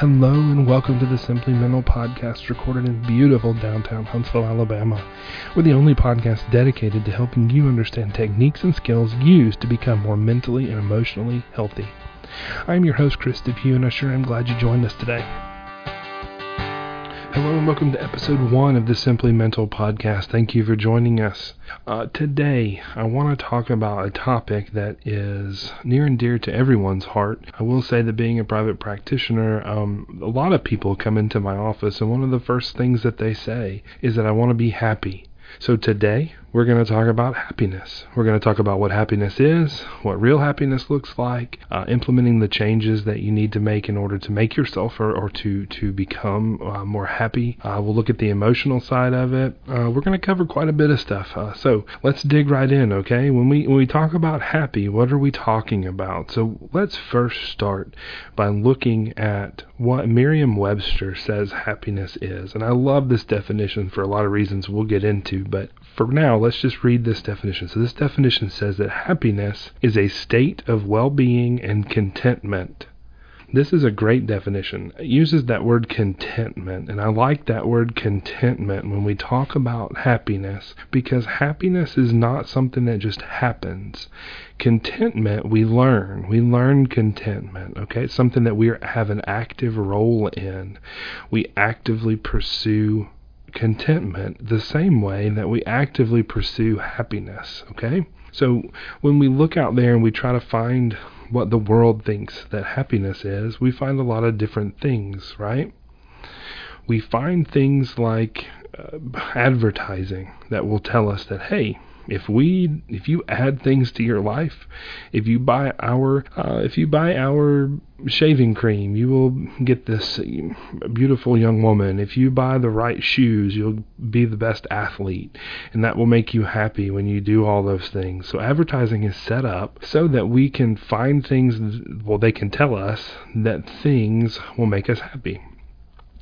Hello and welcome to the Simply Mental podcast, recorded in beautiful downtown Huntsville, Alabama. We're the only podcast dedicated to helping you understand techniques and skills used to become more mentally and emotionally healthy. I'm your host, Chris DePue, and I sure am glad you joined us today. Hello and welcome to episode 1 of the Simply Mental podcast. Thank you for joining us. Today, I want to talk about a topic that is near and dear to everyone's heart. I will say that being a private practitioner, a lot of people come into my office, and one of the first things that they say is that I want to be happy. So today, we're going to talk about happiness. We're going to talk about what happiness is, what real happiness looks like, implementing the changes that you need to make in order to make yourself or to become more happy. We'll look at the emotional side of it. We're going to cover quite a bit of stuff. So let's dig right in, okay? When we talk about happy, what are we talking about? So let's first start by looking at what Merriam-Webster says happiness is. And I love this definition for a lot of reasons we'll get into. But for now, let's just read this definition. So this definition says that happiness is a state of well-being and contentment. This is a great definition. It uses that word contentment, and I like that word contentment when we talk about happiness, because happiness is not something that just happens. Contentment, we learn contentment, okay? It's something that we have an active role in. We actively pursue contentment the same way that we actively pursue happiness, okay? So when we look out there and we try to find what the world thinks that happiness is, we find a lot of different things, right? We find things like advertising that will tell us that, hey, if you add things to your life, if you buy our shaving cream, you will get this beautiful young woman. If you buy the right shoes, you'll be the best athlete, and that will make you happy when you do all those things. So advertising is set up so that we can find things, well, they can tell us that things will make us happy.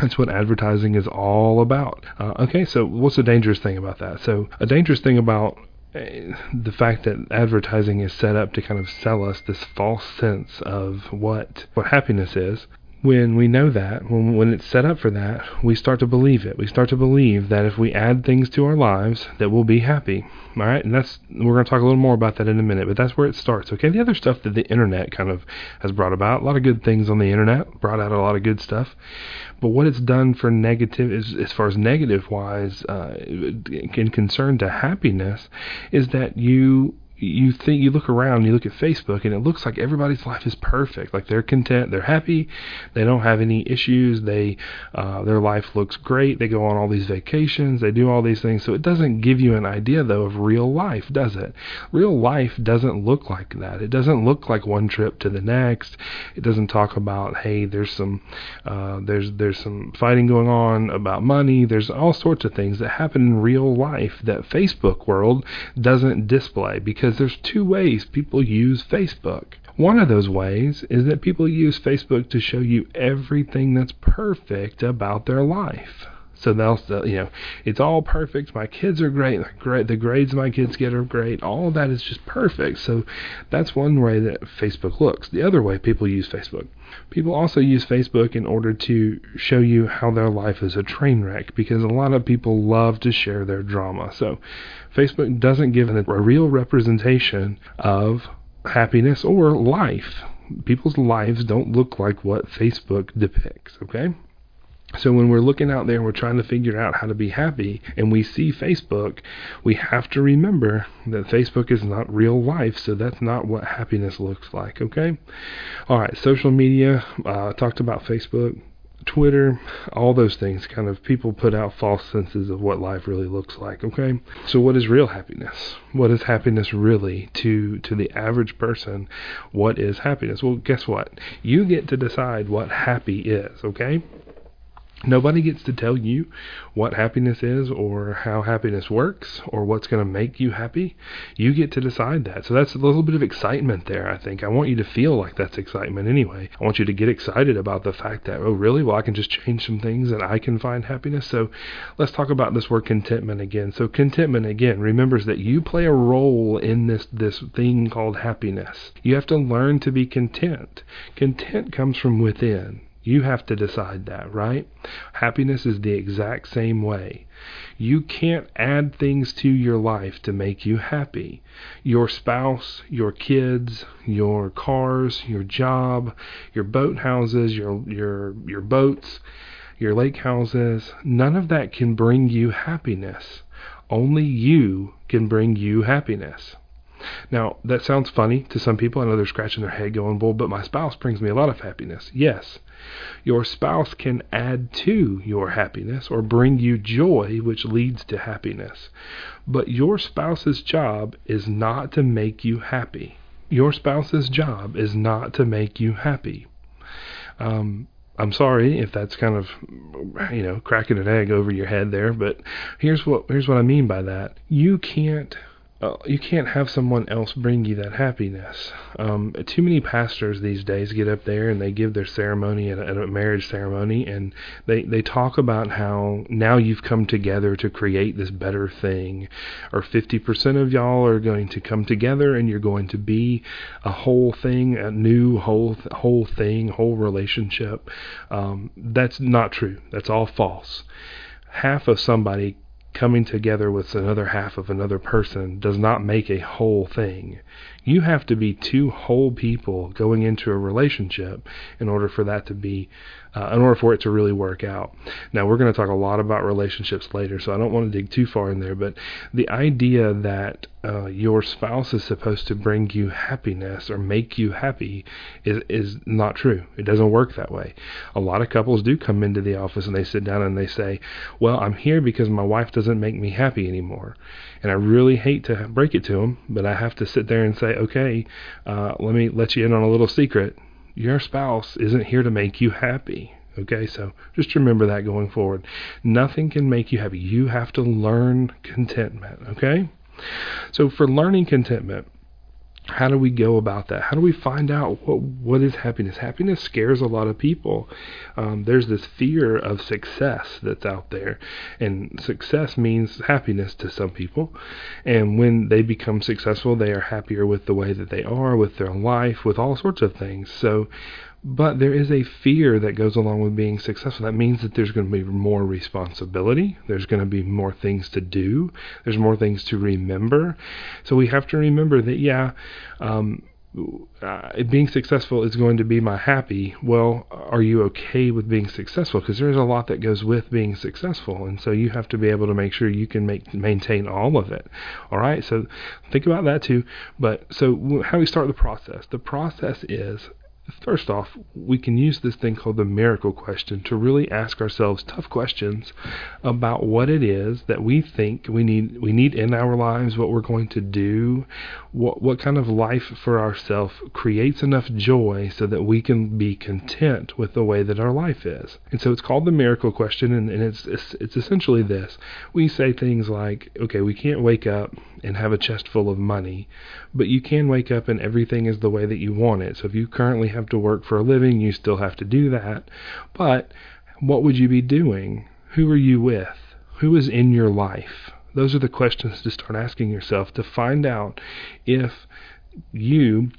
That's what advertising is all about. Okay, so what's the dangerous thing about that? So a dangerous thing about the fact that advertising is set up to kind of sell us this false sense of what happiness is, when we know that, when it's set up for that, we start to believe it. We start to believe that if we add things to our lives, that we'll be happy. All right, and we're going to talk a little more about that in a minute, but that's where it starts, okay? The other stuff that the internet kind of has brought about, a lot of good things on the internet, brought out a lot of good stuff, but what it's done for negative, is, as far as negative-wise, in concern to happiness, is that you think, you look around, you look at Facebook, and it looks like everybody's life is perfect. Like they're content, they're happy, they don't have any issues, their life looks great, they go on all these vacations, they do all these things. So it doesn't give you an idea, though, of real life, does it? Real life doesn't look like that. It doesn't look like one trip to the next. It doesn't talk about, hey, there's some fighting going on about money. There's all sorts of things that happen in real life that Facebook world doesn't display, because there's two ways people use Facebook. One of those ways is that people use Facebook to show you everything that's perfect about their life. So they'll, it's all perfect. My kids are great. The grades my kids get are great. All that is just perfect. So that's one way that Facebook looks. The other way people use Facebook. People also use Facebook in order to show you how their life is a train wreck, because a lot of people love to share their drama. So Facebook doesn't give a real representation of happiness or life. People's lives don't look like what Facebook depicts, okay? So when we're looking out there and we're trying to figure out how to be happy, and we see Facebook, we have to remember that Facebook is not real life, so that's not what happiness looks like, okay? All right, social media, talked about Facebook, Twitter, all those things, kind of people put out false senses of what life really looks like, okay? So what is real happiness? What is happiness really to the average person? What is happiness? Well, guess what? You get to decide what happy is, okay? Nobody gets to tell you what happiness is or how happiness works or what's going to make you happy. You get to decide that. So that's a little bit of excitement there, I think. I want you to feel like that's excitement anyway. I want you to get excited about the fact that, oh, really? Well, I can just change some things and I can find happiness. So let's talk about this word contentment again. So contentment, again, remembers that you play a role in this thing called happiness. You have to learn to be content. Content comes from within. You have to decide that, right? Happiness is the exact same way. You can't add things to your life to make you happy. Your spouse, your kids, your cars, your job, your boat houses, your boats, your lake houses, none of that can bring you happiness. Only you can bring you happiness. Now, that sounds funny to some people. I know they're scratching their head going, well, but my spouse brings me a lot of happiness. Yes, your spouse can add to your happiness or bring you joy, which leads to happiness. But your spouse's job is not to make you happy. Your spouse's job is not to make you happy. I'm sorry if that's kind of, cracking an egg over your head there, but here's what I mean by that. You can't have someone else bring you that happiness. Too many pastors these days get up there and they give their ceremony at a marriage ceremony, and they talk about how now you've come together to create this better thing, or 50% of y'all are going to come together and you're going to be a whole thing, a new whole thing, whole relationship. That's not true. That's all false. Half of somebody coming together with another half of another person does not make a whole thing. You have to be two whole people going into a relationship in order for it to really work out. Now, we're going to talk a lot about relationships later, so I don't want to dig too far in there, but the idea that your spouse is supposed to bring you happiness or make you happy is not true. It doesn't work that way. A lot of couples do come into the office and they sit down and they say, well, I'm here because my wife doesn't make me happy anymore. And I really hate to break it to them, but I have to sit there and say, okay, let you in on a little secret. Your spouse isn't here to make you happy. Okay, so just remember that going forward. Nothing can make you happy. You have to learn contentment, okay? So for learning contentment, how do we go about that? How do we find out what is happiness? Happiness scares a lot of people. There's this fear of success that's out there. And success means happiness to some people. And when they become successful, they are happier with the way that they are, with their life, with all sorts of things. But there is a fear that goes along with being successful. That means that there's going to be more responsibility. There's going to be more things to do. There's more things to remember. So we have to remember that, being successful is going to be my happy. Well, are you okay with being successful? Because there's a lot that goes with being successful. And so you have to be able to make sure you can maintain all of it. All right. So think about that too. But so how do we start the process? The process is, first off, we can use this thing called the miracle question to really ask ourselves tough questions about what it is that we think we need in our lives, what we're going to do, what kind of life for ourselves creates enough joy so that we can be content with the way that our life is. And so it's called the miracle question, and it's essentially this. We say things like, okay, we can't wake up and have a chest full of money, but you can wake up and everything is the way that you want it. So if you currently have to work for a living, you still have to do that. But what would you be doing? Who are you with? Who is in your life? Those are the questions to start asking yourself to find out if you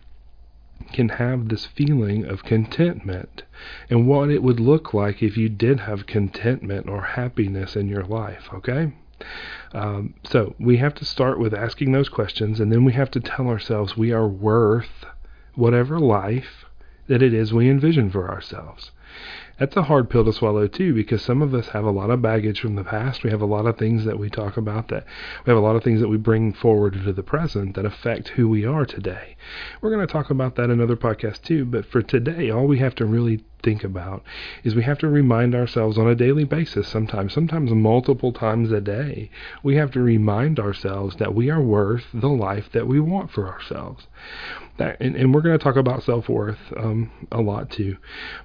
can have this feeling of contentment and what it would look like if you did have contentment or happiness in your life, okay? So we have to start with asking those questions, and then we have to tell ourselves we are worth whatever life that it is we envision for ourselves. That's a hard pill to swallow too, because some of us have a lot of baggage from the past. We have a lot of things that we talk about that we have a lot of things that we bring forward into the present that affect who we are today. We're going to talk about that in other podcasts too, but for today, all we have to really think about is we have to remind ourselves on a daily basis sometimes multiple times a day, we have to remind ourselves that we are worth the life that we want for ourselves. And we're going to talk about self-worth a lot too.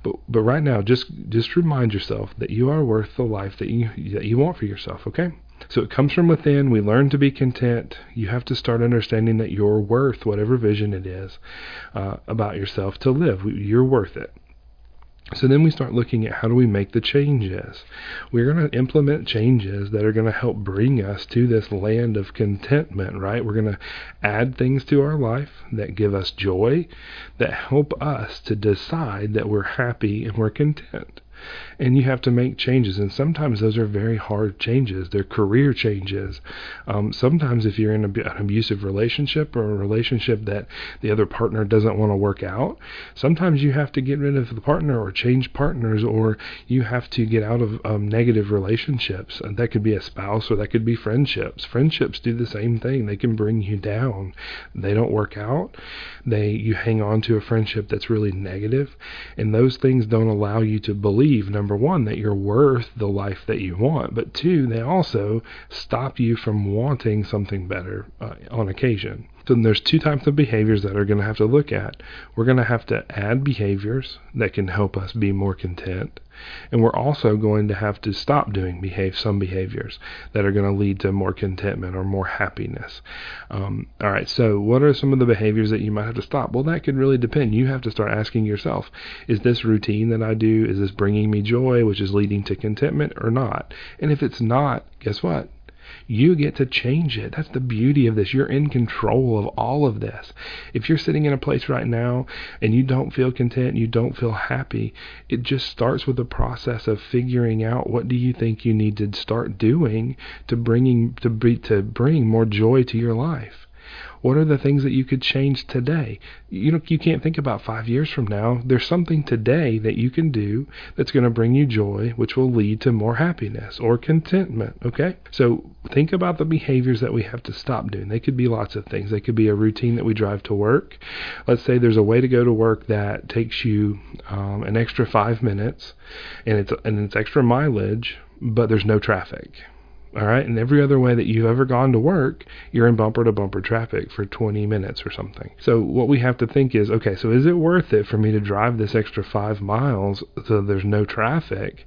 But right now, just remind yourself that you are worth the life that you want for yourself, okay? So it comes from within. We learn to be content. You have to start understanding that you're worth whatever vision it is about yourself to live. You're worth it. So then we start looking at how do we make the changes. We're going to implement changes that are going to help bring us to this land of contentment, right? We're going to add things to our life that give us joy, that help us to decide that we're happy and we're content. And you have to make changes, and sometimes those are very hard changes. They're career changes. Sometimes if you're in an abusive relationship or a relationship that the other partner doesn't want to work out, sometimes you have to get rid of the partner or change partners, or you have to get out of negative relationships. And that could be a spouse, or that could be friendships. Friendships do the same thing. They can bring you down. They don't work out. You hang on to a friendship that's really negative, and those things don't allow you to believe, number one, that you're worth the life that you want, but two, they also stop you from wanting something better on occasion. So there's two types of behaviors that are going to have to look at. We're going to have to add behaviors that can help us be more content, and we're also going to have to stop doing some behaviors that are going to lead to more contentment or more happiness. All right, so what are some of the behaviors that you might have to stop? Well, that could really depend. You have to start asking yourself, is this routine that I do, is this bringing me joy, which is leading to contentment, or not? And if it's not, guess what? You get to change it. That's the beauty of this. You're in control of all of this. If you're sitting in a place right now and you don't feel content, you don't feel happy, it just starts with the process of figuring out what do you think you need to start doing to bring more joy to your life. What are the things that you could change today? You can't think about 5 years from now. There's something today that you can do that's going to bring you joy, which will lead to more happiness or contentment, okay? So think about the behaviors that we have to stop doing. They could be lots of things. They could be a routine that we drive to work. Let's say there's a way to go to work that takes you an extra 5 minutes, and it's extra mileage, but there's no traffic. All right, and every other way that you've ever gone to work, you're in bumper-to-bumper traffic for 20 minutes or something. So what we have to think is, okay, so is it worth it for me to drive this extra 5 miles so there's no traffic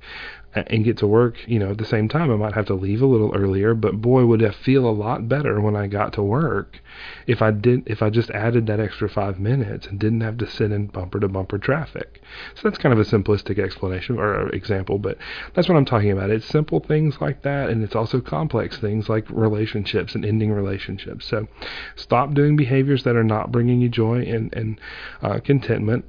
and get to work, at the same time? I might have to leave a little earlier, but boy, would I feel a lot better when I got to work if I just added that extra 5 minutes and didn't have to sit in bumper-to-bumper traffic. So that's kind of a simplistic explanation or example, but that's what I'm talking about. It's simple things like that, and it's also complex things like relationships and ending relationships. So stop doing behaviors that are not bringing you joy and contentment.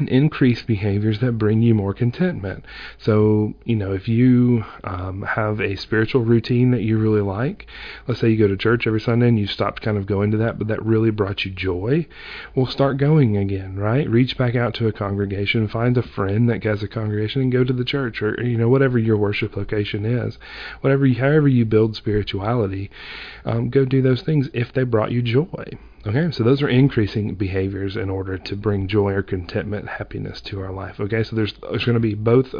And increase behaviors that bring you more contentment. So, if you have a spiritual routine that you really like, let's say you go to church every Sunday and you stopped kind of going to that, but that really brought you joy, well, start going again, right? Reach back out to a congregation, find a friend that has a congregation and go to the church or, whatever your worship location is, however you build spirituality, go do those things if they brought you joy. Okay, so those are increasing behaviors in order to bring joy or contentment, happiness to our life. Okay, so there's going to be both,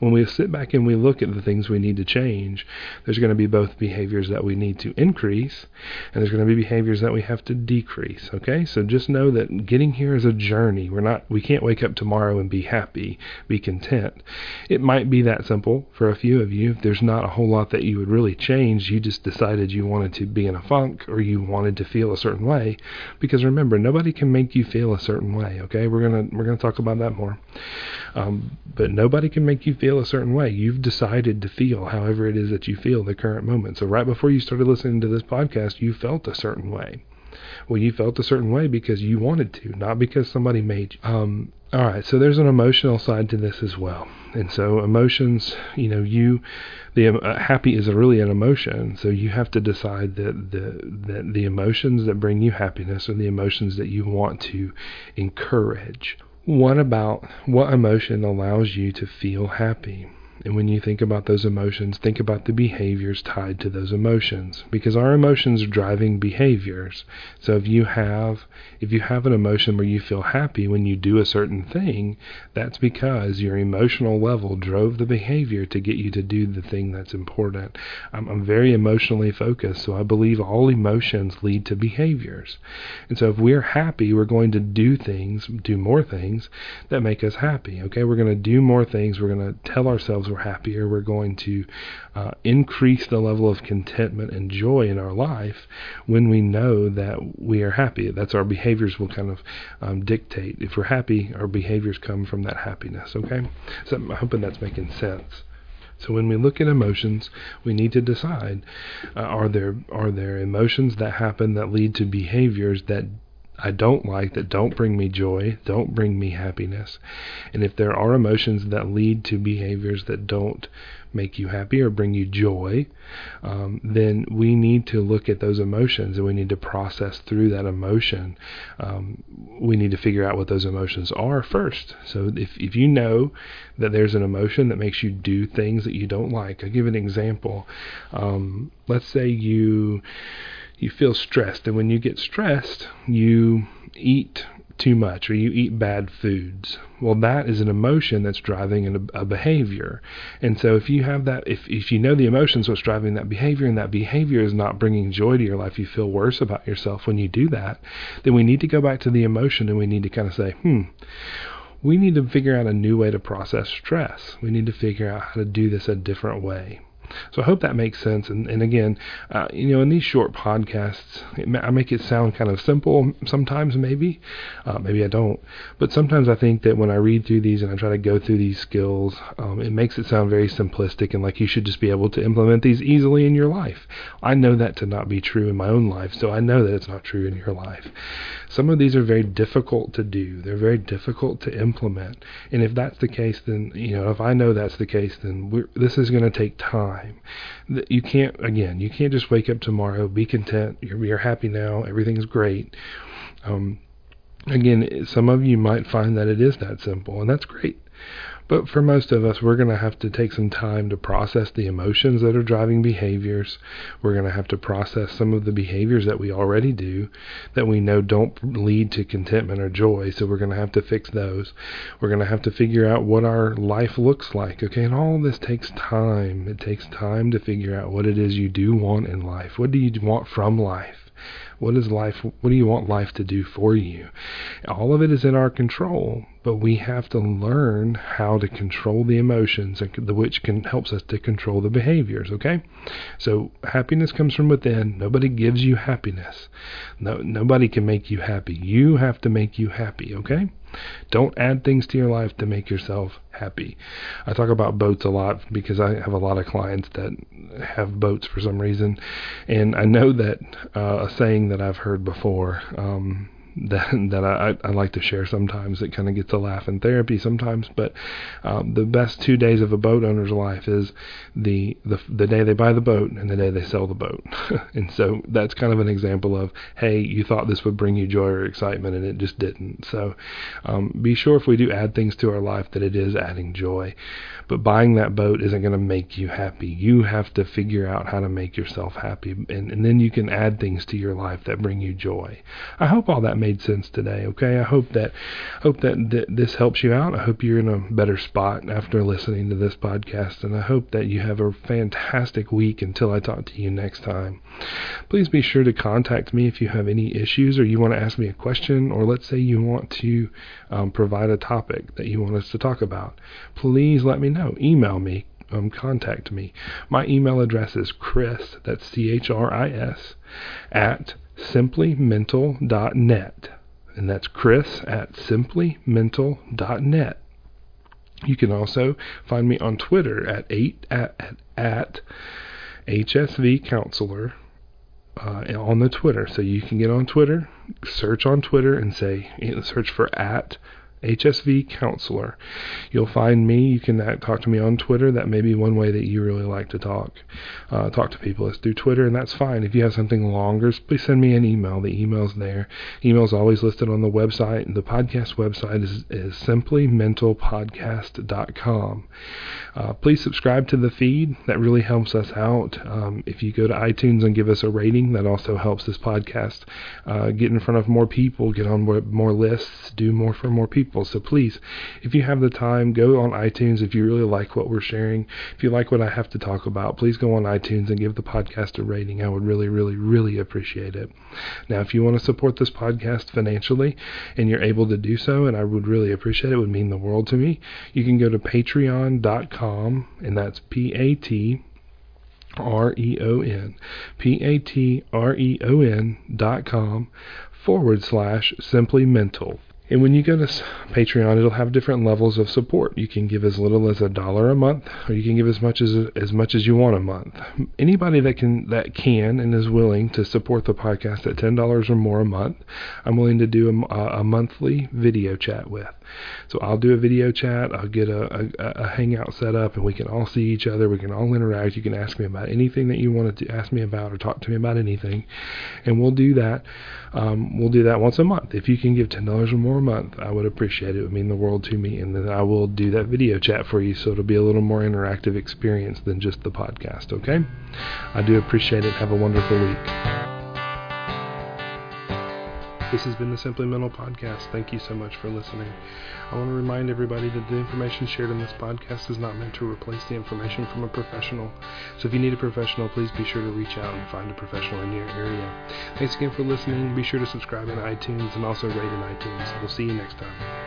when we sit back and we look at the things we need to change, there's going to be both behaviors that we need to increase, and there's going to be behaviors that we have to decrease. Okay, so just know that getting here is a journey. We can't wake up tomorrow and be happy, be content. It might be that simple for a few of you. If there's not a whole lot that you would really change, you just decided you wanted to be in a funk or you wanted to feel a certain way. Because remember, nobody can make you feel a certain way, okay? We're gonna talk about that more. But nobody can make you feel a certain way. You've decided to feel however it is that you feel the current moment. So right before you started listening to this podcast, you felt a certain way. Well, you felt a certain way because you wanted to, not because somebody made you. All right, so there's an emotional side to this as well. And so emotions, happy is really an emotion. So you have to decide that the emotions that bring you happiness are the emotions that you want to encourage. What emotion allows you to feel happy? And when you think about those emotions, think about the behaviors tied to those emotions, because our emotions are driving behaviors. So if you have an emotion where you feel happy when you do a certain thing, that's because your emotional level drove the behavior to get you to do the thing that's important. I'm very emotionally focused, so I believe all emotions lead to behaviors. And so if we're happy, we're going to do more things that make us happy. Okay, we're going to do more things. We're going to tell ourselves ourselves we're happier, we're going to increase the level of contentment and joy in our life when we know that we are happy. That's our behaviors will kind of dictate. If we're happy, our behaviors come from that happiness, okay? So I'm hoping that's making sense. So when we look at emotions, we need to decide, are there emotions that happen that lead to behaviors that I don't like, that don't bring me joy, don't bring me happiness? And if there are emotions that lead to behaviors that don't make you happy or bring you joy, then we need to look at those emotions and we need to process through that emotion. We need to figure out what those emotions are first. So if you know that there's an emotion that makes you do things that you don't like, I'll give an example. Let's say you feel stressed, and when you get stressed, you eat too much or you eat bad foods. Well, that is an emotion that's driving a behavior. And so if you have that, if you know the emotions what's driving that behavior, and that behavior is not bringing joy to your life, you feel worse about yourself when you do that, then we need to go back to the emotion and we need to kind of say, we need to figure out a new way to process stress. We need to figure out how to do this a different way. So I hope that makes sense. And again, in these short podcasts, I make it sound kind of simple sometimes, maybe I don't. But sometimes I think that when I read through these and I try to go through these skills, it makes it sound very simplistic and like you should just be able to implement these easily in your life. I know that to not be true in my own life, so I know that it's not true in your life. Some of these are very difficult to do. They're very difficult to implement. And if that's the case, then, if I know that's the case, then this is going to take time. You can't just wake up tomorrow, be content, you're happy now, everything's great. Again, some of you might find that it is that simple, and that's great. But for most of us, we're going to have to take some time to process the emotions that are driving behaviors. We're going to have to process some of the behaviors that we already do that we know don't lead to contentment or joy. So we're going to have to fix those. We're going to have to figure out what our life looks like. Okay, and all this takes time. It takes time to figure out what it is you do want in life. What do you want from life? What is life? What do you want life to do for you? All of it is in our control, but we have to learn how to control the emotions, which helps us to control the behaviors, okay? So happiness comes from within. Nobody gives you happiness. No, nobody can make you happy. You have to make you happy, okay? Don't add things to your life to make yourself happy. I talk about boats a lot because I have a lot of clients that have boats for some reason. And I know that a saying that I've heard before that I like to share sometimes, it kind of gets a laugh in therapy sometimes, but the best 2 days of a boat owner's life is the day they buy the boat and the day they sell the boat. And so that's kind of an example of, hey, you thought this would bring you joy or excitement and it just didn't. So be sure if we do add things to our life that it is adding joy, but buying that boat isn't going to make you happy. You have to figure out how to make yourself happy, and then you can add things to your life that bring you joy. I hope all that made sense today, okay? I hope that this helps you out. I hope you're in a better spot after listening to this podcast, and I hope that you have a fantastic week until I talk to you next time. Please be sure to contact me if you have any issues or you want to ask me a question, or let's say you want to provide a topic that you want us to talk about. Please let me know. Email me. Contact me. My email address is Chris, that's CHRIS, at simplymental.net, and that's Chris at simplymental.net. You can also find me on Twitter at HSV Counselor on the Twitter. So you can get on Twitter, search on Twitter, and search for at HSV Counselor. You'll find me. You can talk to me on Twitter. That may be one way that you really like to talk to people is through Twitter, and that's fine. If you have something longer, please send me an email. The email's there. Email's always listed on the website. The podcast website is simplymentalpodcast.com. Please subscribe to the feed. That really helps us out. If you go to iTunes and give us a rating, that also helps this podcast get in front of more people, get on more lists, do more for more people. people. So please, if you have the time, go on iTunes. If you really like what we're sharing, if you like what I have to talk about, please go on iTunes and give the podcast a rating. I would really, really, really appreciate it. Now, if you want to support this podcast financially and you're able to do so, and I would really appreciate it, it would mean the world to me, you can go to patreon.com, and that's patreon.com/simplymental. And when you go to Patreon, it'll have different levels of support. You can give as little as $1 a month, or you can give as much as you want a month. Anybody that can and is willing to support the podcast at $10 or more a month, I'm willing to do a monthly video chat with. So I'll do a video chat. I'll get a hangout set up, and we can all see each other. We can all interact. You can ask me about anything that you wanted to ask me about, or talk to me about anything, and we'll do that. We'll do that once a month. If you can give $10 or more a month, I would appreciate it. It would mean the world to me, and then I will do that video chat for you, so it'll be a little more interactive experience than just the podcast, okay? I do appreciate it. Have a wonderful week. This has been the Simply Mental Podcast. Thank you so much for listening. I want to remind everybody that the information shared in this podcast is not meant to replace the information from a professional. So if you need a professional, please be sure to reach out and find a professional in your area. Thanks again for listening. Be sure to subscribe in iTunes and also rate in iTunes. We'll see you next time.